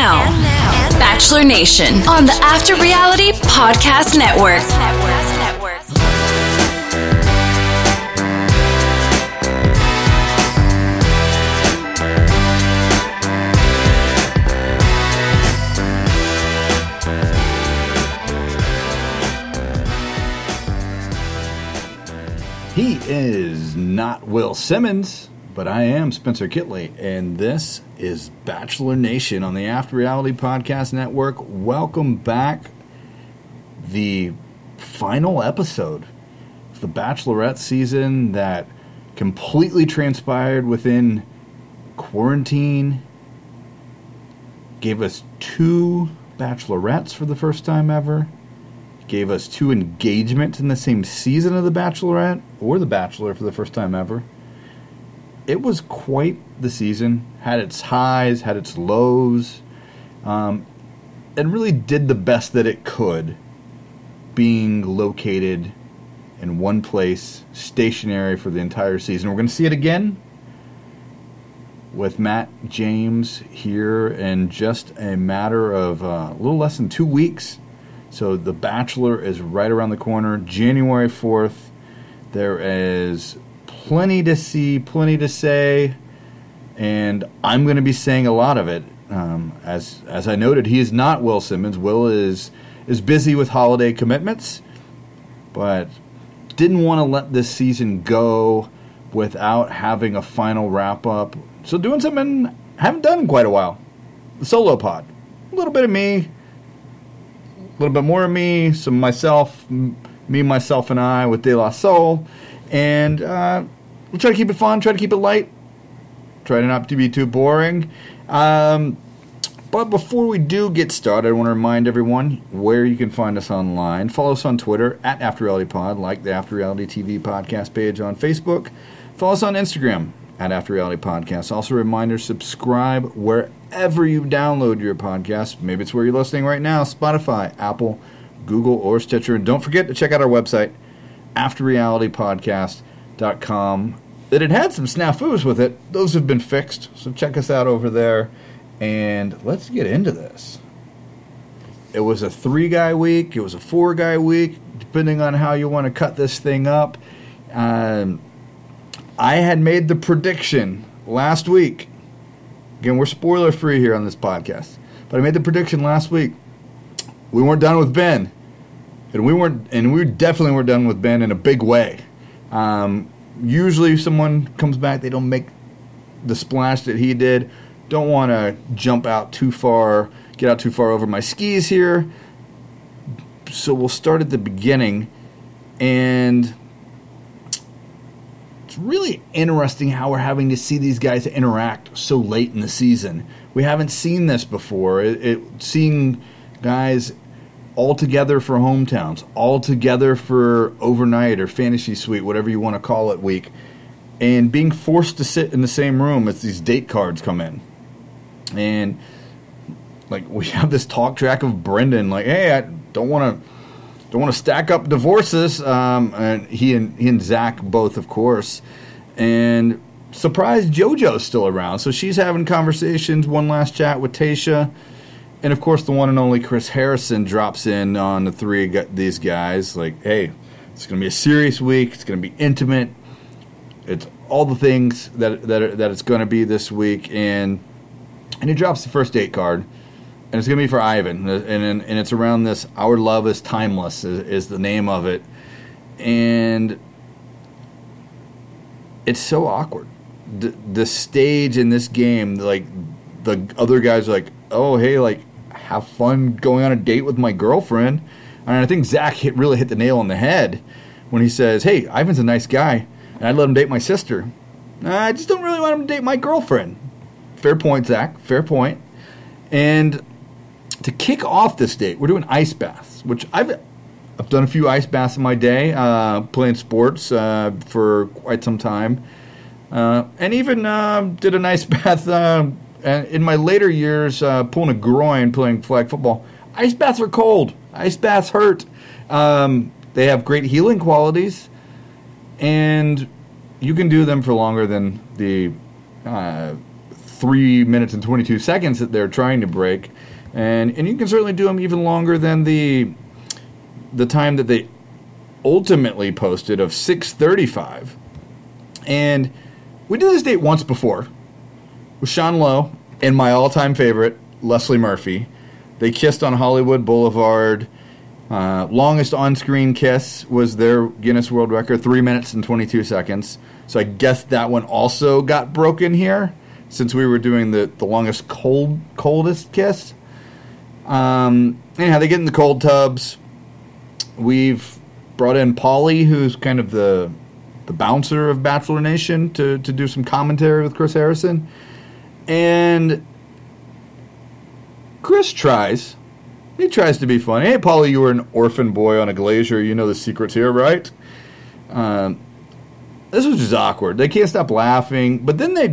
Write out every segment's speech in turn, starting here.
And now, Bachelor Nation on the After Reality Podcast Network. He is not Will Simmons, but I am Spencer Kitley, and this is Bachelor Nation on the After Reality Podcast Network. Welcome back. The final episode of the Bachelorette season that completely transpired within quarantine. Gave us 2 Bachelorettes for the first time ever. Gave us 2 engagements in the same season of The Bachelorette or The Bachelor for the first time ever. It was quite the season. Had its highs, had its lows, and really did the best that it could, being located in one place, stationary for the entire season. We're going to see it again with Matt James here in just a matter of a little less than 2 weeks. So The Bachelor is right around the corner. January 4th, there is plenty to see, plenty to say, and I'm going to be saying a lot of it. As I noted, he is not Will Simmons. Will is busy with holiday commitments, but didn't want to let this season go without having a final wrap-up. So doing something I haven't done in quite a while. The solo pod. A little bit of me. A little bit more of me, some myself, me, myself, and I with De La Soul. And we'll try to keep it fun, try to keep it light, try to not to be too boring. But before we do get started, I want to remind everyone where you can find us online. Follow us on Twitter, at AfterRealityPod, like the After Reality TV podcast page on Facebook. Follow us on Instagram, at AfterRealityPodcast. Also, a reminder, subscribe wherever you download your podcast. Maybe it's where you're listening right now, Spotify, Apple, Google, or Stitcher. And don't forget to check out our website, AfterRealityPodcast.com. It had some snafus with it. Those have been fixed, so check us out over there. And let's get into this. It was a 3-guy week. It was a 4-guy week, depending on how you want to cut this thing up. I had made the prediction last week. Again, we're spoiler-free here on this podcast. But I made the prediction last week. We weren't done with Ben. And we definitely weren't done with Ben in a big way. Usually if someone comes back, they don't make the splash that he did. Don't want to jump out too far, get out too far over my skis here. So we'll start at the beginning. And really interesting how we're having to see these guys interact so late in the season. We haven't seen this before. Seeing guys all together for hometowns, all together for overnight or fantasy suite, whatever you want to call it, week, and being forced to sit in the same room as these date cards come in. And like we have this talk track of Brendan, like, hey, I don't want to stack up divorces. And he and Zach both, of course. And surprised JoJo's still around. So she's having conversations, one last chat with Tayshia. And, of course, the one and only Chris Harrison drops in on the 3 of these guys. Like, hey, it's going to be a serious week. It's going to be intimate. It's all the things that it's going to be this week. And he drops the first date card. And it's going to be for Ivan, and it's around this Our Love is Timeless is the name of it. And it's so awkward. The stage in this game, like, the other guys are like, oh, hey, like, have fun going on a date with my girlfriend. And I think Zach really hit the nail on the head when he says, hey, Ivan's a nice guy, and I'd let him date my sister. I just don't really want him to date my girlfriend. Fair point, Zach. Fair point. And to kick off this date, we're doing ice baths, which I've done a few ice baths in my day, playing sports for quite some time, and even did an ice bath in my later years, pulling a groin, playing flag football. Ice baths are cold. Ice baths hurt. They have great healing qualities, and you can do them for longer than the 3 minutes and 22 seconds that they're trying to break. And you can certainly do them even longer than the time that they ultimately posted of 6:35. And we did this date once before with Sean Lowe and my all-time favorite, Leslie Murphy. They kissed on Hollywood Boulevard. Longest on-screen kiss was their Guinness World Record, 3 minutes and 22 seconds. So I guess that one also got broken here, since we were doing the longest coldest kiss. Anyhow, they get in the cold tubs. We've brought in Polly, who's kind of the bouncer of Bachelor Nation, to do some commentary with Chris Harrison. And Chris tries. He tries to be funny. Hey, Polly, you were an orphan boy on a glacier. You know the secrets here, right? This was just awkward. They can't stop laughing. But then they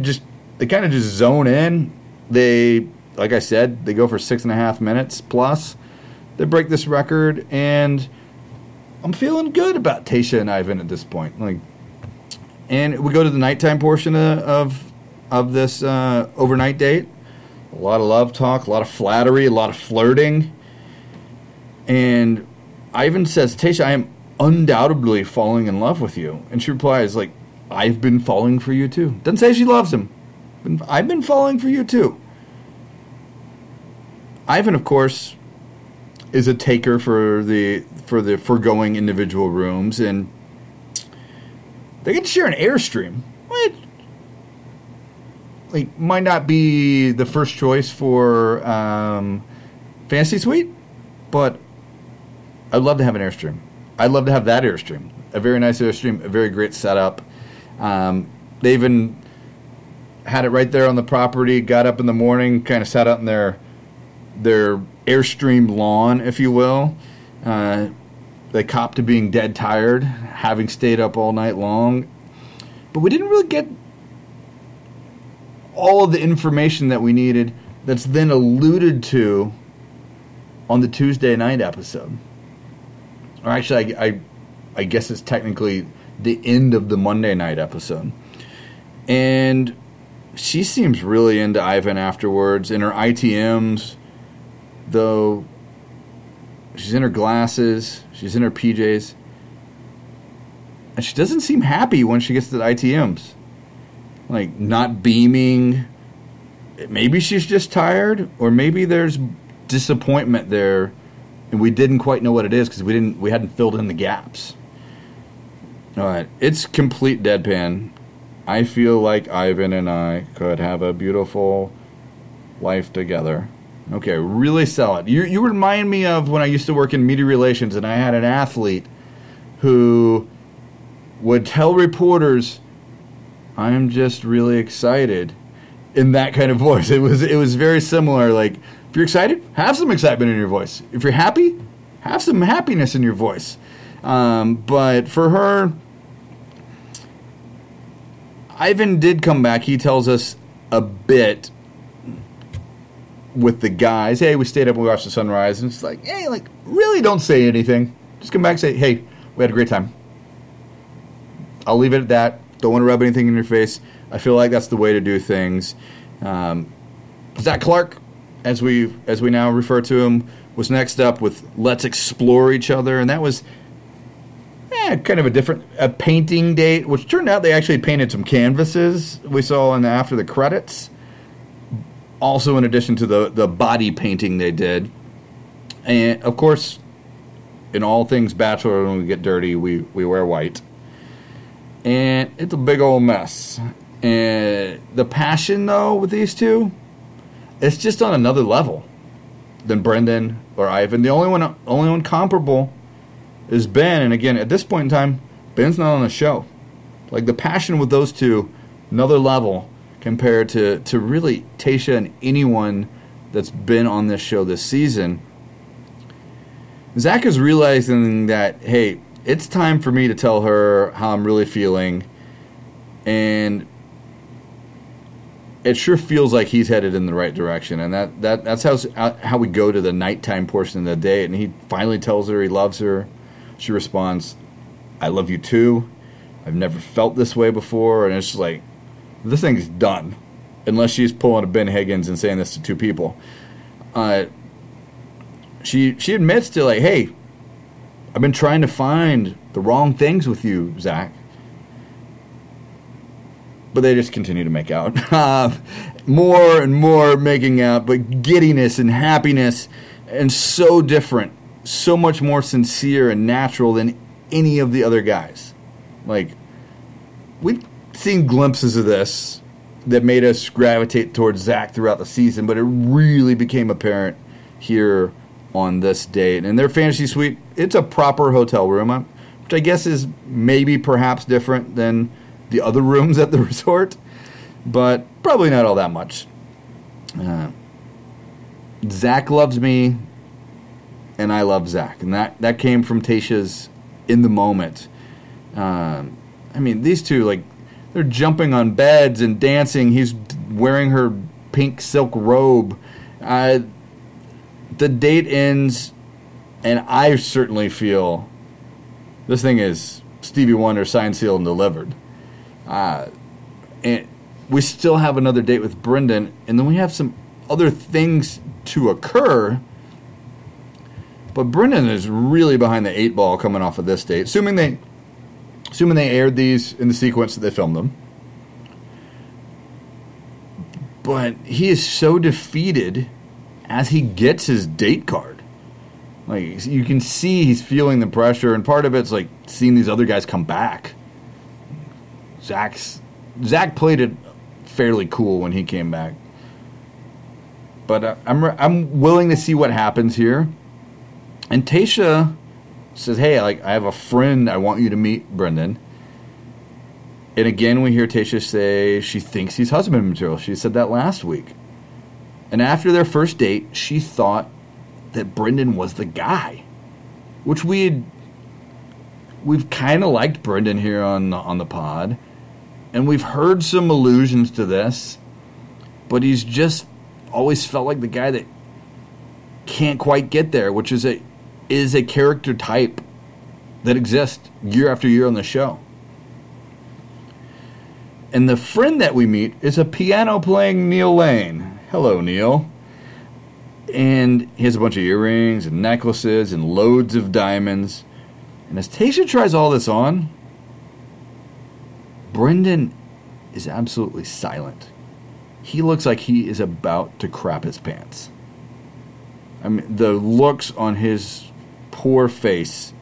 kind of just zone in. They, like I said, they go for 6.5 minutes plus. They break this record, and I'm feeling good about Tayshia and Ivan at this point. And we go to the nighttime portion of this overnight date. A lot of love talk, a lot of flattery, a lot of flirting. And Ivan says, Tayshia, I am undoubtedly falling in love with you. And she replies, I've been falling for you too. Doesn't say she loves him. I've been falling for you too. Ivan, of course, is a taker for the foregoing individual rooms, and they get to share an Airstream. What? Might not be the first choice for Fantasy Suite, but I'd love to have an Airstream. I'd love to have that Airstream. A very nice Airstream, a very great setup. They even had it right there on the property, got up in the morning, kind of sat out in their Airstream lawn, if you will. They copped to being dead tired, having stayed up all night long. But we didn't really get all of the information that we needed that's then alluded to on the Tuesday night episode. Or actually, I guess it's technically the end of the Monday night episode. And she seems really into Ivan afterwards. In her ITMs, though, she's in her glasses, she's in her PJs. And she doesn't seem happy when she gets to the ITMs. Not beaming. Maybe she's just tired, or maybe there's disappointment there, and we didn't quite know what it is because we hadn't filled in the gaps. All right, it's complete deadpan. I feel like Ivan and I could have a beautiful life together. Okay, really sell it. You remind me of when I used to work in media relations, and I had an athlete who would tell reporters, I'm just really excited, in that kind of voice. It was very similar. If you're excited, have some excitement in your voice. If you're happy, have some happiness in your voice. But for her, Ivan did come back. He tells us a bit with the guys. Hey, we stayed up and we watched the sunrise. And it's hey, really don't say anything. Just come back and say, hey, we had a great time. I'll leave it at that. Don't want to rub anything in your face. I feel like that's the way to do things. Zach Clark, as we now refer to him, was next up with Let's Explore Each Other. And that was kind of a painting date, which turned out they actually painted some canvases we saw in the after the credits. Also in addition to the body painting they did. And, of course, in all things Bachelor, when we get dirty, we wear white. And it's a big old mess. And the passion, though, with these two, it's just on another level than Brendan or Ivan. The only one comparable is Ben. And again, at this point in time, Ben's not on the show. The passion with those two, another level compared to really Tayshia and anyone that's been on this show this season. Zach is realizing that, hey, it's time for me to tell her how I'm really feeling, and it sure feels like he's headed in the right direction, and that's how we go to the nighttime portion of the day, and he finally tells her he loves her. She responds, I love you too. I've never felt this way before, and it's this thing's done. unless she's pulling a Ben Higgins and saying this to two people. She admits to, like, hey, I've been trying to find the wrong things with you, Zach. But they just continue to make out. More and more making out, but giddiness and happiness, and so different, so much more sincere and natural than any of the other guys. Like, we've seen glimpses of this that made us gravitate towards Zach throughout the season, but it really became apparent here on this date. And their fantasy suite, it's a proper hotel room, which I guess is maybe perhaps different than the other rooms at the resort, but probably not all that much. Zach loves me, and I love Zach. And that came from Tayshia's in the moment. I mean, these two, like, they're jumping on beds and dancing. He's wearing her pink silk robe. The date ends, and I certainly feel this thing is Stevie Wonder signed, sealed, and delivered. And we still have another date with Brendan, and then we have some other things to occur. But Brendan is really behind the eight ball coming off of this date, assuming they aired these in the sequence that they filmed them. But he is so defeated as he gets his date card. Like, you can see he's feeling the pressure, and part of it's like seeing these other guys come back. Zach played it fairly cool when he came back. But I'm willing to see what happens here. And Tayshia says, hey, like, I have a friend I want you to meet, Brendan. And again, we hear Tayshia say she thinks he's husband material. She said that last week. And after their first date, she thought that Brendan was the guy, which we've kind of liked Brendan here on the pod, and we've heard some allusions to this, but he's just always felt like the guy that can't quite get there, which is a character type that exists year after year on the show. And the friend that we meet is a piano-playing Neil Lane. Hello, Neil. And he has a bunch of earrings and necklaces and loads of diamonds. And as Tayshia tries all this on, Brendan is absolutely silent. He looks like he is about to crap his pants. I mean, the looks on his poor face,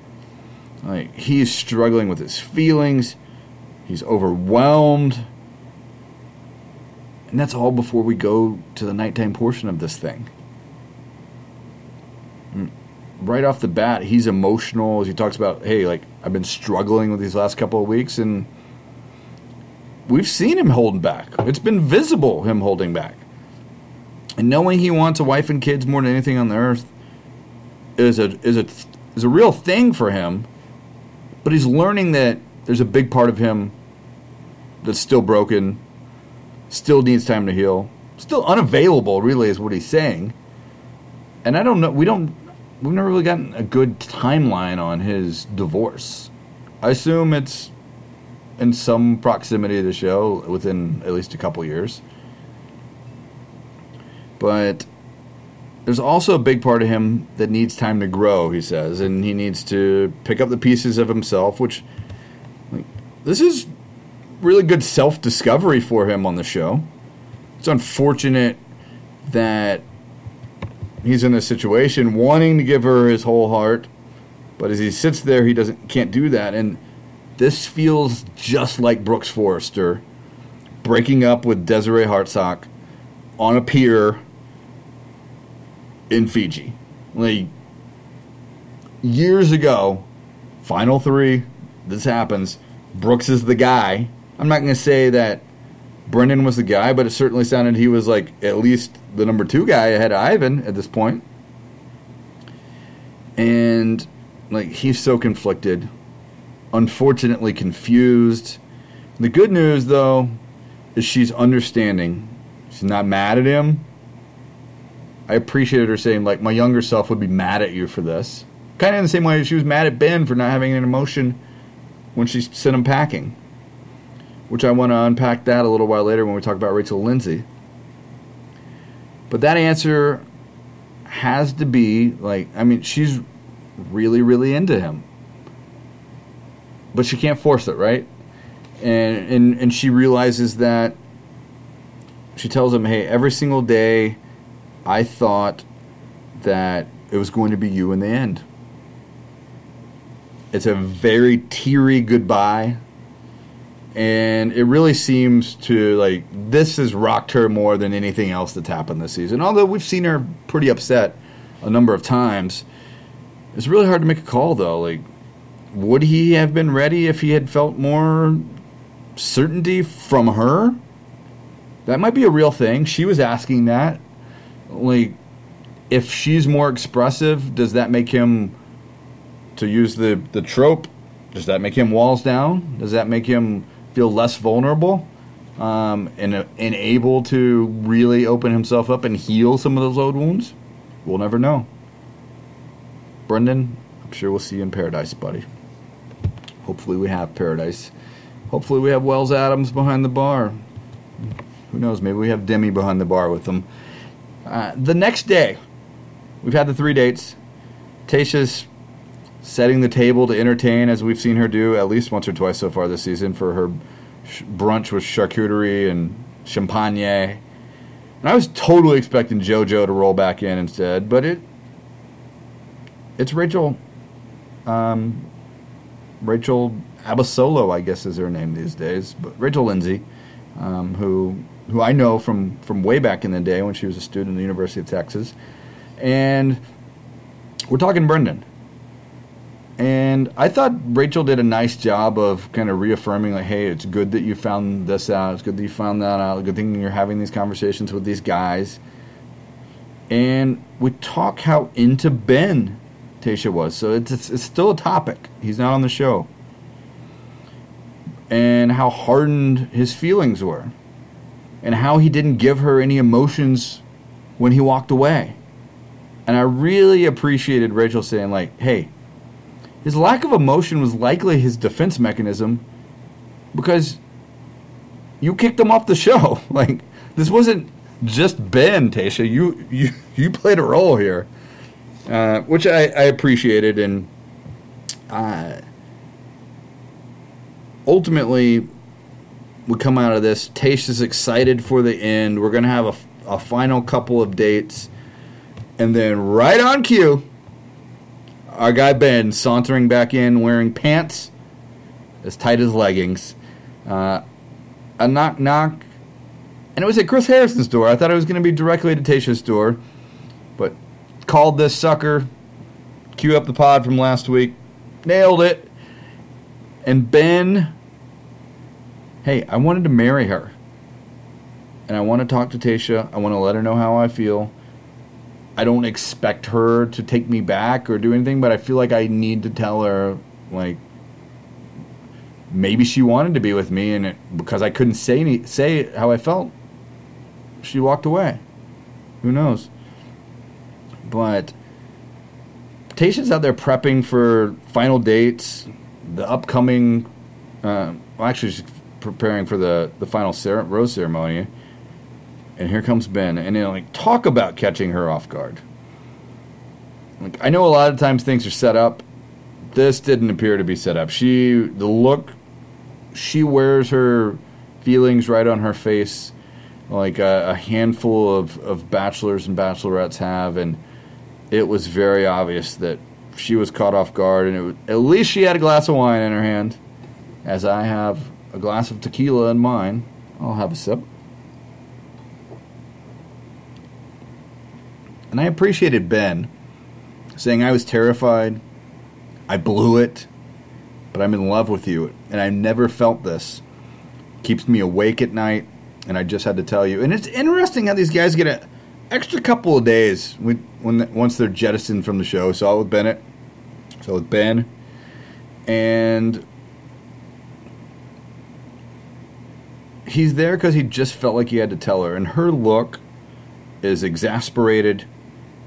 like, he is struggling with his feelings. He's overwhelmed. And that's all before we go to the nighttime portion of this thing. Right off the bat, he's emotional as he talks about, hey, like, I've been struggling with these last couple of weeks, and we've seen him holding back. It's been visible, him holding back. And knowing he wants a wife and kids more than anything on the earth is a real thing for him. But he's learning that there's a big part of him that's still broken, still needs time to heal, still unavailable, really, is what he's saying. And I don't know. We've never really gotten a good timeline on his divorce. I assume it's in some proximity to the show, within at least a couple years. But there's also a big part of him that needs time to grow, he says, and he needs to pick up the pieces of himself, which, like, this is really good self-discovery for him on the show. It's unfortunate that he's in this situation wanting to give her his whole heart, but as he sits there, he can't do that. And this feels just like Brooks Forrester breaking up with Desiree Hartsock on a pier in Fiji. Like, years ago, Final Three, this happens. Brooks is the guy. I'm not going to say that Brendan was the guy, but it certainly sounded he was, like, at least the number two guy ahead of Ivan at this point. And, like, he's so conflicted, unfortunately confused. The good news, though, is she's understanding. She's not mad at him. I appreciated her saying, like, my younger self would be mad at you for this. Kind of in the same way she was mad at Ben for not having an emotion when she sent him packing. Which I want to unpack that a little while later when we talk about Rachel Lindsay. But that answer has to be, like, I mean, she's really, really into him. But she can't force it, right? And she realizes that. She tells him, hey, every single day I thought that it was going to be you in the end. It's a very teary goodbye. And it really seems to, like, this has rocked her more than anything else that's happened this season. Although we've seen her pretty upset a number of times. It's really hard to make a call, though. Like, would he have been ready if he had felt more certainty from her? That might be a real thing. She was asking that. Like, if she's more expressive, does that make him, to use the trope, does that make him walls down? Does that make him feel less vulnerable and able to really open himself up and heal some of those old wounds? We'll never know. Brendan, I'm sure we'll see you in paradise, buddy. Hopefully we have paradise. Hopefully we have Wells Adams behind the bar. Who knows? Maybe we have Demi behind the bar with them. The next day, we've had the three dates. Tayshia's setting the table to entertain, as we've seen her do at least once or twice so far this season, for her brunch with charcuterie and champagne. And I was totally expecting JoJo to roll back in instead, but it's Rachel. Rachel Abasolo, I guess, is her name these days, but Rachel Lindsay, who I know from way back in the day when she was a student at the University of Texas. And we're talking Brendan. And I thought Rachel did a nice job of kind of reaffirming, like, hey, it's good that you found this out. It's good that you found that out. Good thing you're having these conversations with these guys. And we talk how into Ben Tayshia was. So it's still a topic. He's not on the show. And how hardened his feelings were. And how he didn't give her any emotions when he walked away. And I really appreciated Rachel saying, like, hey, his lack of emotion was likely his defense mechanism because you kicked him off the show. Like, this wasn't just Ben, Tayshia. You played a role here, which I appreciated. And ultimately, we come out of this. Tayshia's excited for the end. We're going to have a final couple of dates. And then right on cue, our guy Ben sauntering back in wearing pants as tight as leggings. A knock-knock. And it was at Chris Harrison's door. I thought it was going to be directly to Tayshia's door. But called this sucker. Cue up the pod from last week. Nailed it. And Ben... hey, I wanted to marry her. And I want to talk to Tayshia. I want to let her know how I feel. I don't expect her to take me back or do anything, but I feel like I need to tell her, like, maybe she wanted to be with me, and because I couldn't say how I felt, she walked away. Who knows? But Tayshia's out there prepping for final dates, the upcoming... she's preparing for the final rose ceremony, and here comes Ben. And then, like, talk about catching her off guard. Like, I know a lot of times things are set up. This didn't appear to be set up. The look she wears, her feelings right on her face, like a handful of bachelors and bachelorettes have, and it was very obvious that she was caught off guard. And at least she had a glass of wine in her hand, as I have a glass of tequila in mine. I'll have a sip. And I appreciated Ben saying, I was terrified, I blew it, but I'm in love with you, and I never felt this. Keeps me awake at night, and I just had to tell you. And it's interesting how these guys get an extra couple of days once they're jettisoned from the show. Saw it with Bennett, saw it with Ben, and... he's there because he just felt like he had to tell her. And her look is exasperated.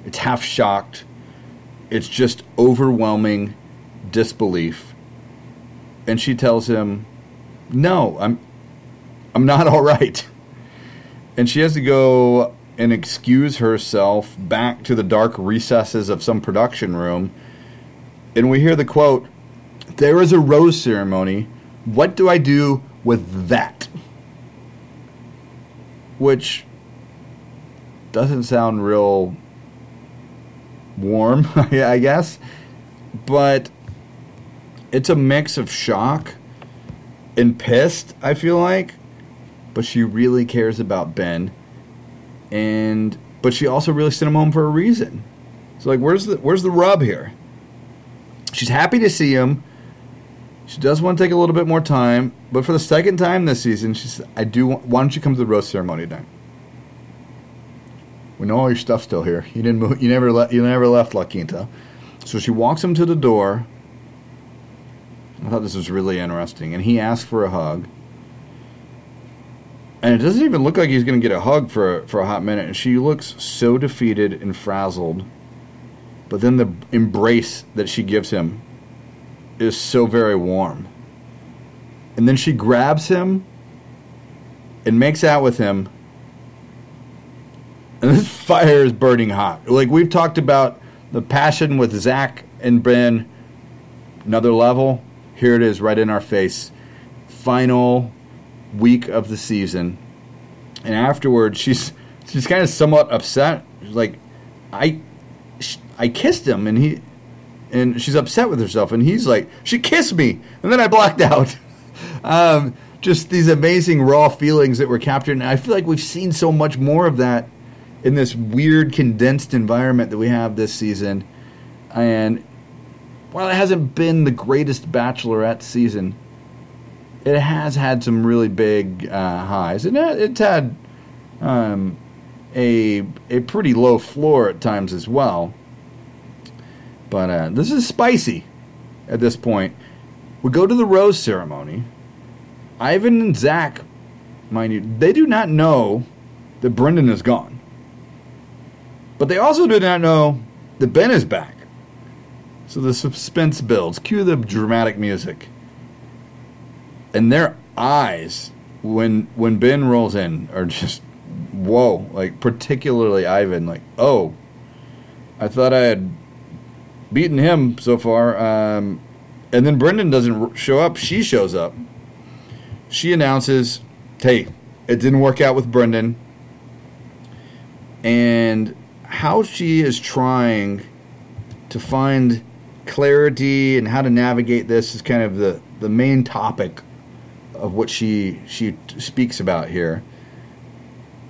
It's half shocked. It's just overwhelming disbelief. And she tells him, no, I'm not all right. And she has to go and excuse herself back to the dark recesses of some production room, and we hear the quote, "There is a rose ceremony. What do I do with that?" Which doesn't sound real warm, I guess, but it's a mix of shock and pissed, I feel like. But she really cares about Ben, but she also really sent him home for a reason. So like, where's the rub here? She's happy to see him. She does want to take a little bit more time, but for the second time this season, she said, why don't you come to the rose ceremony tonight? We know all your stuff's still here. You didn't move. You never left La Quinta. So she walks him to the door. I thought this was really interesting. And he asks for a hug. And it doesn't even look like he's going to get a hug for a hot minute. And she looks so defeated and frazzled. But then the embrace that she gives him is so very warm. And then she grabs him and makes out with him. And this fire is burning hot. Like, we've talked about the passion with Zach and Ben. Another level. Here it is right in our face. Final week of the season. And afterwards, she's kind of somewhat upset. She's like, I kissed him, and she's upset with herself. And he's like, she kissed me, and then I blacked out. Just these amazing raw feelings that were captured. And I feel like we've seen so much more of that in this weird condensed environment that we have this season. And while it hasn't been the greatest Bachelorette season, it has had some really big highs, and it's had a pretty low floor at times as well. But this is spicy at this point. We go to the rose ceremony. Ivan and Zach, mind you, they do not know that Brendan is gone. But they also do not know that Ben is back. So the suspense builds. Cue the dramatic music. And their eyes, when Ben rolls in, are just, whoa. Like, particularly Ivan. Like, oh, I thought I had beaten him so far. And then Brendan doesn't show up. She shows up. She announces, hey, it didn't work out with Brendan. And how she is trying to find clarity and how to navigate this is kind of the main topic of what she speaks about here.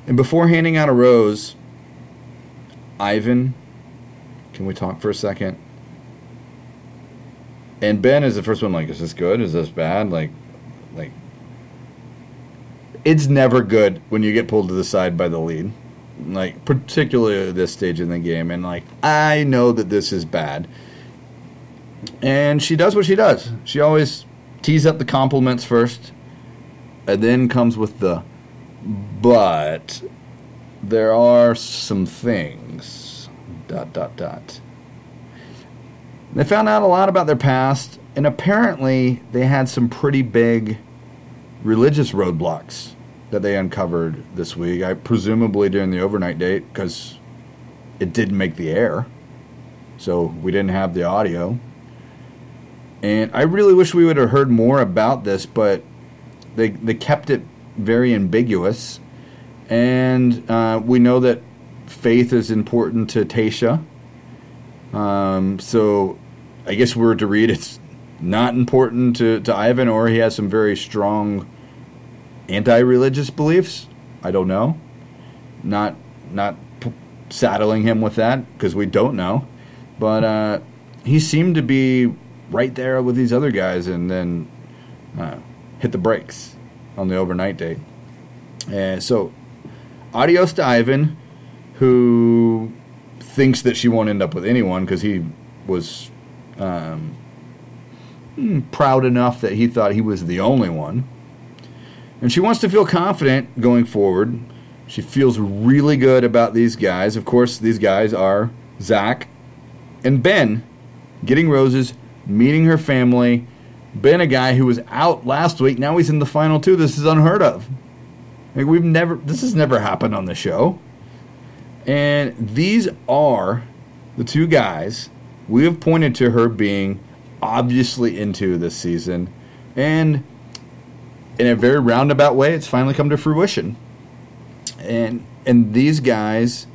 And before handing out a rose, Ivan, can we talk for a second? And Ben is the first one like, is this good? Is this bad? Like it's never good when you get pulled to the side by the lead. Like, particularly at this stage in the game. And, like, I know that this is bad. And she does what she does. She always tees up the compliments first. And then comes with the, but there are some things. ... They found out a lot about their past. And apparently they had some pretty big religious roadblocks that they uncovered this week, presumably during the overnight date, because it didn't make the air, so we didn't have the audio. And I really wish we would have heard more about this, but they kept it very ambiguous. And we know that faith is important to Tayshia, so I guess we were to read it's not important to Ivan, or he has some very strong anti-religious beliefs. I don't know. Not saddling him with that, because we don't know. But he seemed to be right there with these other guys, and then hit the brakes on the overnight date. So adios to Ivan, who thinks that she won't end up with anyone because he was proud enough that he thought he was the only one. And she wants to feel confident going forward. She feels really good about these guys. Of course, these guys are Zach and Ben, getting roses, meeting her family. Ben, a guy who was out last week, now he's in the final two. This is unheard of. Like, this has never happened on the show. And these are the two guys we have pointed to her being obviously into this season. And in a very roundabout way, it's finally come to fruition. And these guys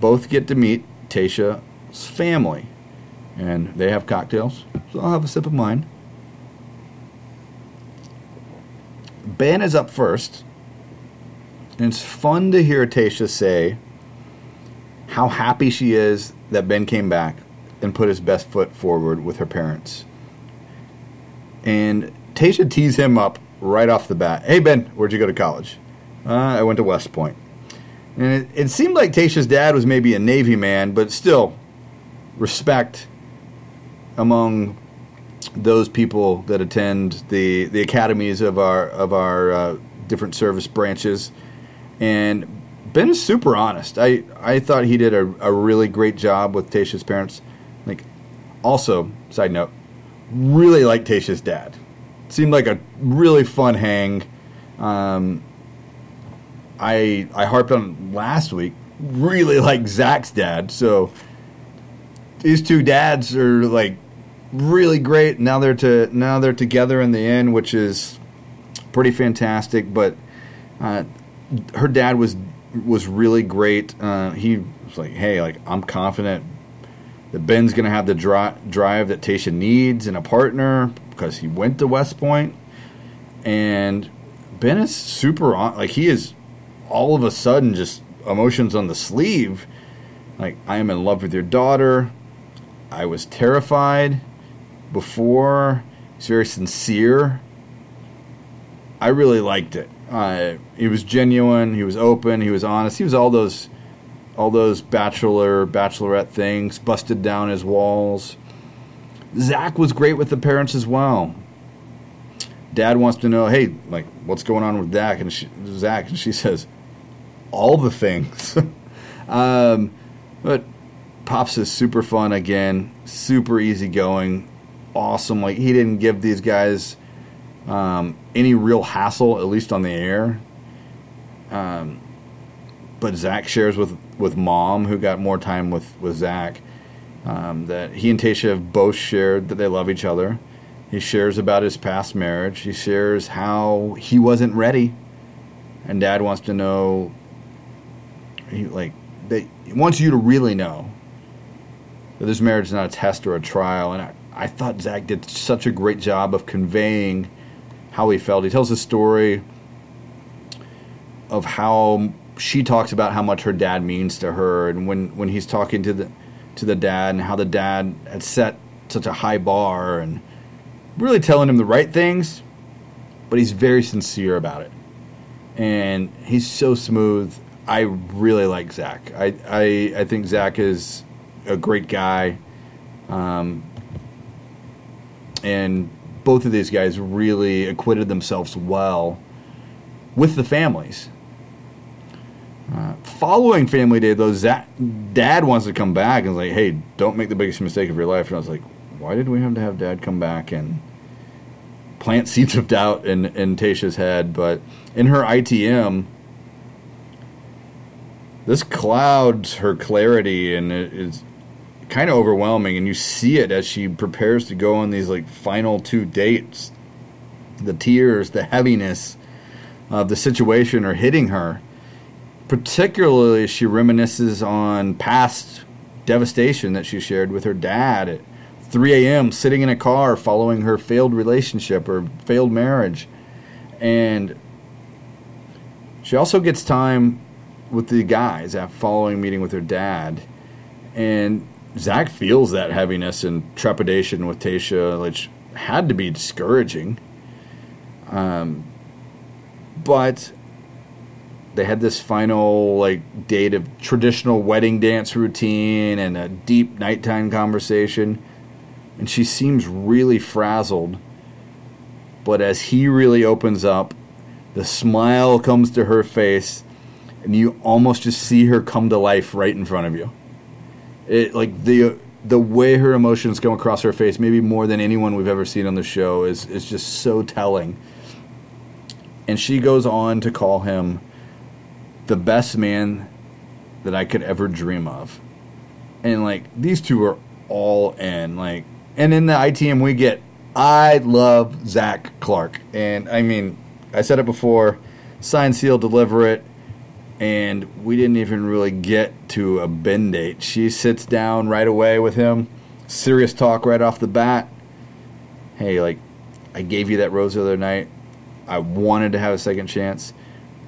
both get to meet Tayshia's family. And they have cocktails, so I'll have a sip of mine. Ben is up first. And it's fun to hear Tayshia say how happy she is that Ben came back and put his best foot forward with her parents. And Tayshia tees him up right off the bat. Hey, Ben, where'd you go to college? I went to West Point. And it seemed like Tayshia's dad was maybe a Navy man, but still respect among those people that attend the academies of our different service branches. And Ben is super honest. I thought he did a really great job with Tayshia's parents. Like, also, side note, really like Tayshia's dad. Seemed like a really fun hang. I harped on last week, really like Zach's dad. So these two dads are like really great. Now they're together in the end, which is pretty fantastic. But her dad was really great. He was like, hey, like, I'm confident that Ben's gonna have the drive that Tayshia needs in a partner because he went to West Point. And Ben is super on, like, he is all of a sudden just emotions on the sleeve. Like, I am in love with your daughter. I was terrified before. He's very sincere. I really liked it. He was genuine. He was open. He was honest. He was all those bachelorette things. Busted down his walls. Zach was great with the parents as well. Dad wants to know, hey, like, what's going on with Zach? And she says, all the things. But Pops is super fun again. Super easygoing. Awesome. Like, he didn't give these guys any real hassle, at least on the air. But Zach shares with Mom, who got more time with Zach, that he and Tayshia have both shared that they love each other. He shares about his past marriage. He shares how he wasn't ready. And Dad wants to know, he wants you to really know that this marriage is not a test or a trial. And I thought Zach did such a great job of conveying how he felt. He tells a story of how she talks about how much her dad means to her, and when he's talking to the dad, and how the dad had set such a high bar and really telling him the right things, but he's very sincere about it. And he's so smooth. I really like Zach. I think Zach is a great guy. And both of these guys really acquitted themselves well with the families. Following family day, though, Dad wants to come back and is like, hey, don't make the biggest mistake of your life. And I was like, why did we have to have Dad come back and plant seeds of doubt in Tayshia's head? But in her ITM, this clouds her clarity, and it is kind of overwhelming. And you see it as she prepares to go on these, like, final two dates. The tears, the heaviness of the situation are hitting her. Particularly, she reminisces on past devastation that she shared with her dad at 3 a.m. sitting in a car following her failed relationship or failed marriage. And she also gets time with the guys after following meeting with her dad. And Zach feels that heaviness and trepidation with Tayshia, which had to be discouraging. But they had this final, like, date of traditional wedding dance routine and a deep nighttime conversation. And she seems really frazzled. But as he really opens up, the smile comes to her face, and you almost just see her come to life right in front of you. It, like, the way her emotions come across her face, maybe more than anyone we've ever seen on the show, is just so telling. And she goes on to call him the best man that I could ever dream of. And, like, these two are all in. Like, and in the ITM we get, I love Zach Clark. And, I mean, I said it before, sign, seal, deliver it. And we didn't even really get to a Ben date. She sits down right away with him. Serious talk right off the bat. Hey, like, I gave you that rose the other night. I wanted to have a second chance.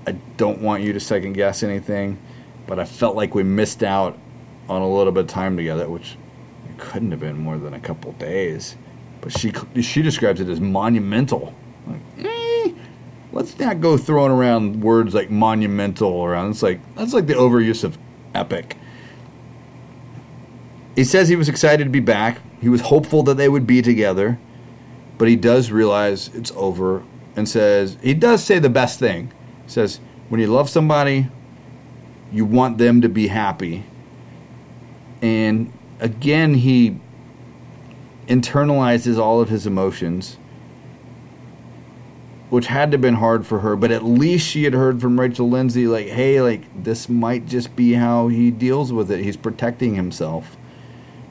I don't want you to second guess anything. But I felt like we missed out on a little bit of time together, which it couldn't have been more than a couple days, but she describes it as monumental. Like, let's not go throwing around words like monumental around. It's like that's like the overuse of epic. He says he was excited to be back. He was hopeful that they would be together, but he does realize it's over, and says he does say the best thing. He says when you love somebody, you want them to be happy. And again, he internalizes all of his emotions, which had to have been hard for her. But at least she had heard from Rachel Lindsay, like, hey, like, this might just be how he deals with it. He's protecting himself.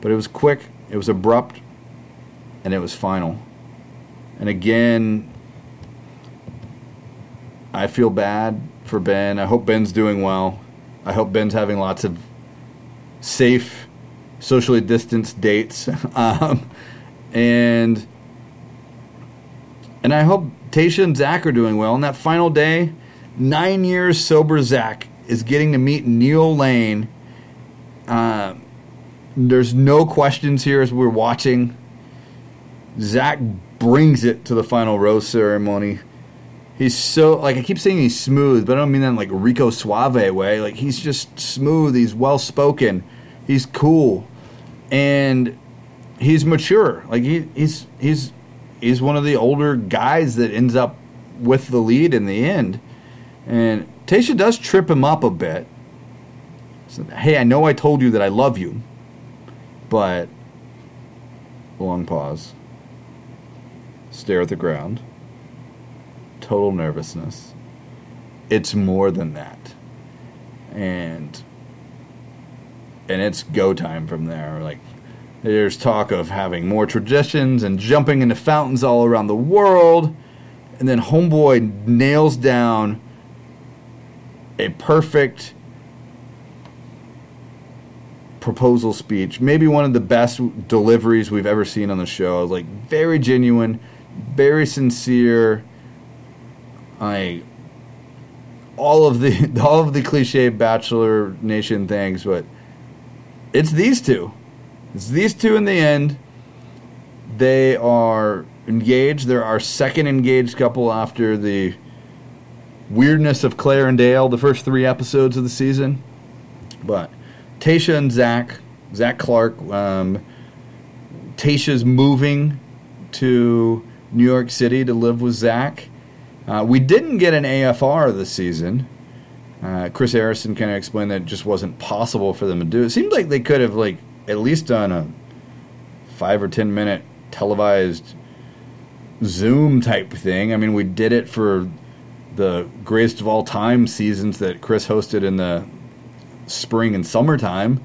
But it was quick, it was abrupt, and it was final. And again, I feel bad for Ben. I hope Ben's doing well. I hope Ben's having lots of safe, socially distanced dates, and I hope Tayshia and Zach are doing well. On that final day, 9 years sober Zach is getting to meet Neil Lane. There's no questions here as we're watching. Zach brings it to the final rose ceremony. He's so, like, I keep saying he's smooth, but I don't mean that in, like, Rico Suave way. Like, he's just smooth. He's well-spoken. He's cool. And he's mature. Like, he's one of the older guys that ends up with the lead in the end. And Tayshia does trip him up a bit. So, hey, I know I told you that I love you. But, long pause. Stare at the ground. Total nervousness. It's more than that, and it's go time from there. Like, there's talk of having more traditions and jumping into fountains all around the world, and then homeboy nails down a perfect proposal speech, maybe one of the best deliveries we've ever seen on the show. Like, very genuine, very sincere. Like, all of the cliche Bachelor Nation things, but it's these two. It's these two in the end. They are engaged. They're our second engaged couple after the weirdness of Claire and Dale, the first three episodes of the season. But Tayshia and Zach Clark, Tayshia's moving to New York City to live with Zach. We didn't get an AFR this season. Chris Harrison kind of explained that it just wasn't possible for them to do. It seemed like they could have, like, at least done a 5 or 10 minute televised Zoom type thing. I mean, we did it for the greatest of all time seasons that Chris hosted in the spring and summertime,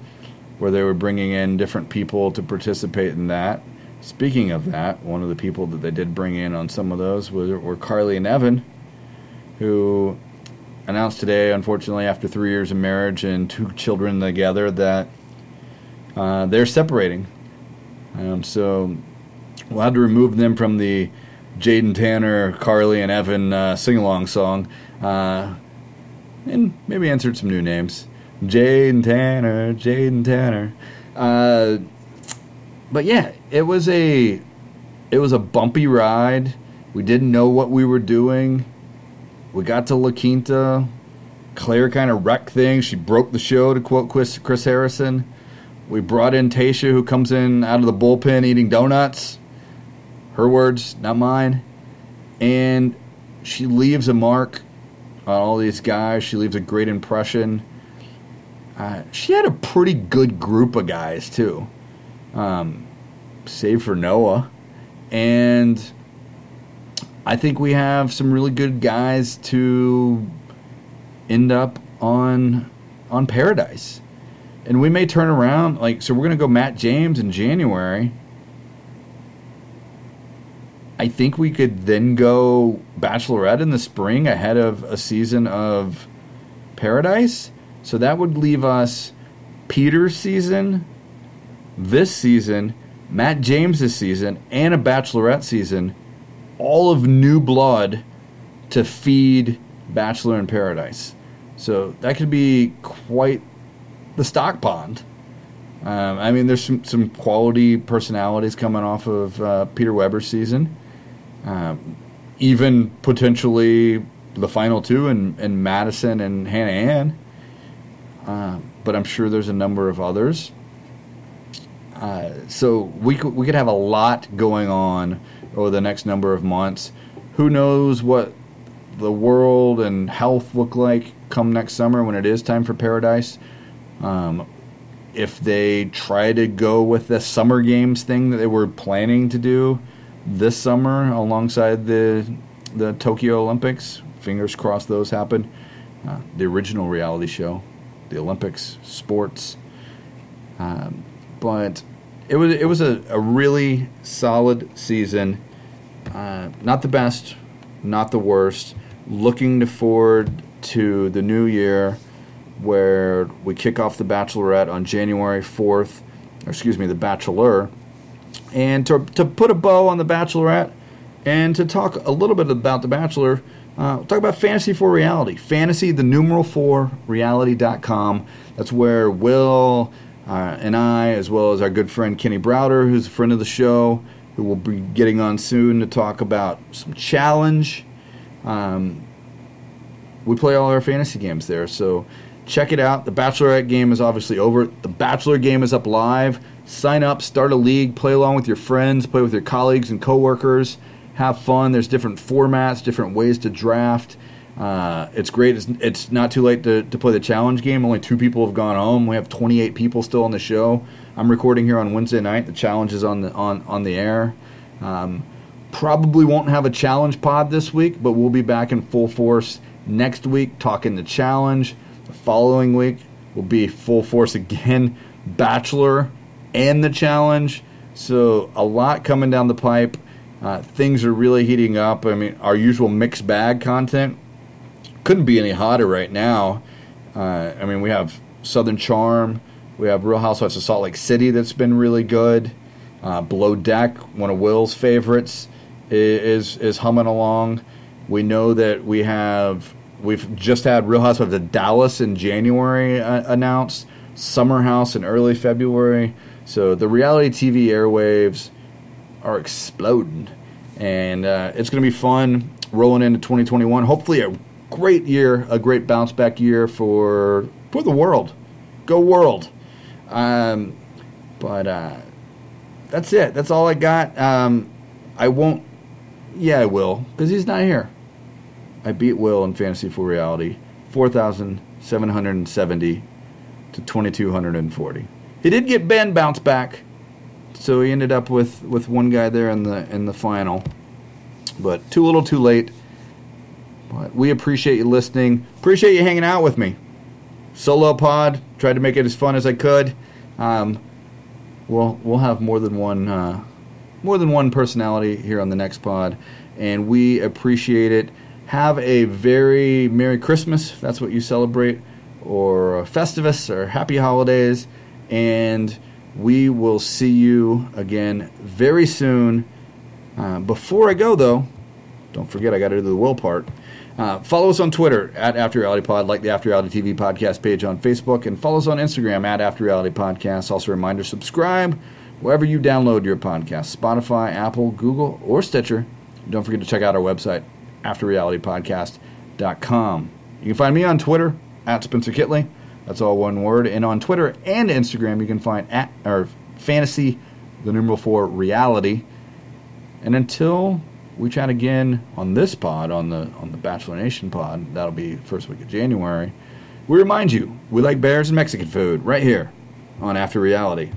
where they were bringing in different people to participate in that. Speaking of that, one of the people that they did bring in on some of those were Carly and Evan, who announced today, unfortunately, after 3 years of marriage and 2 children together, that they're separating. So we'll have to remove them from the Jaden Tanner, Carly, and Evan sing-along song, and maybe insert some new names. Jaden Tanner. But yeah, it was a bumpy ride. We didn't know what we were doing. We got to La Quinta. Claire kind of wrecked things. She broke the show, to quote Chris Harrison. We brought in Tayshia, who comes in out of the bullpen eating donuts. Her words, not mine. And she leaves a mark on all these guys. She leaves a great impression. She had a pretty good group of guys, too. Save for Noah. And I think we have some really good guys to end up on on Paradise. And we may turn around, like, so we're going to go Matt James in January. I think we could then go Bachelorette in the spring ahead of a season of Paradise. So that would leave us Peter's season, this season, Matt James's season, and a Bachelorette season, all of new blood to feed Bachelor in Paradise. So that could be quite the stock pond. I mean, there's some quality personalities coming off of Peter Weber's season. Even potentially the final two and Madison and Hannah Ann. But I'm sure there's a number of others. So we could have a lot going on over the next number of months. Who knows what the world and health look like come next summer when it is time for Paradise. If they try to go with the summer games thing that they were planning to do this summer alongside the Tokyo Olympics, fingers crossed those happen. The original reality show, the Olympics, sports. But it was a really solid season. Not the best, not the worst. Looking forward to the new year, where we kick off the Bachelorette on January 4th, or excuse me, the Bachelor. And to put a bow on the Bachelorette and to talk a little bit about the Bachelor, we'll talk about Fantasy for Reality. Fantasy, the numeral 4, reality.com. That's where Will and I, as well as our good friend Kenny Browder, who's a friend of the show, who we'll be getting on soon to talk about some challenge. We play all our fantasy games there, so check it out. The Bachelorette game is obviously over. The Bachelor game is up live. Sign up, start a league, play along with your friends, play with your colleagues and coworkers. Have fun. There's different formats, different ways to draft. It's great. It's not too late to play the challenge game. Only 2 people have gone home. We have 28 people still on the show. I'm recording here on Wednesday night. The challenge is on the air. Probably won't have a challenge pod this week, but we'll be back in full force next week talking the challenge. The following week will be full force again, Bachelor and the challenge. So a lot coming down the pipe. Things are really heating up. I mean, our usual mixed bag content couldn't be any hotter right now. I mean, we have Southern Charm. We have Real Housewives of Salt Lake City that's been really good. Below Deck, one of Will's favorites, is humming along. We know that we've just had Real Housewives of Dallas in January announced, Summer House in early February. So the reality TV airwaves are exploding, and it's going to be fun rolling into 2021. Hopefully a great year, a great bounce back year for the world. Go world. But that's it. That's all I got. I will, because he's not here. I beat Will in Fantasy for Reality, 4,770 to 2,240. He did get Ben bounce back, so he ended up with one guy there in the final. But too little, too late. But we appreciate you listening. Appreciate you hanging out with me. Solo pod. Tried to make it as fun as I could. We'll have more than one personality here on the next pod, and we appreciate it. Have a very Merry Christmas, if that's what you celebrate, or Festivus, or Happy Holidays, and we will see you again very soon. Before I go, though, don't forget I got to do the will part. Follow us on Twitter at AfterRealityPod, like the After Reality TV podcast page on Facebook, and follow us on Instagram at AfterRealityPodcast. Also a reminder, subscribe wherever you download your podcast, Spotify, Apple, Google, or Stitcher. Don't forget to check out our website, AfterRealityPodcast.com. You can find me on Twitter at Spencer Kitley. That's all one word. And on Twitter and Instagram, you can find Fantasy, the numeral 4, Reality. And until we chat again on this pod, on the Bachelor Nation pod, that'll be first week of January, we remind you, we like bears and Mexican food right here on After Reality.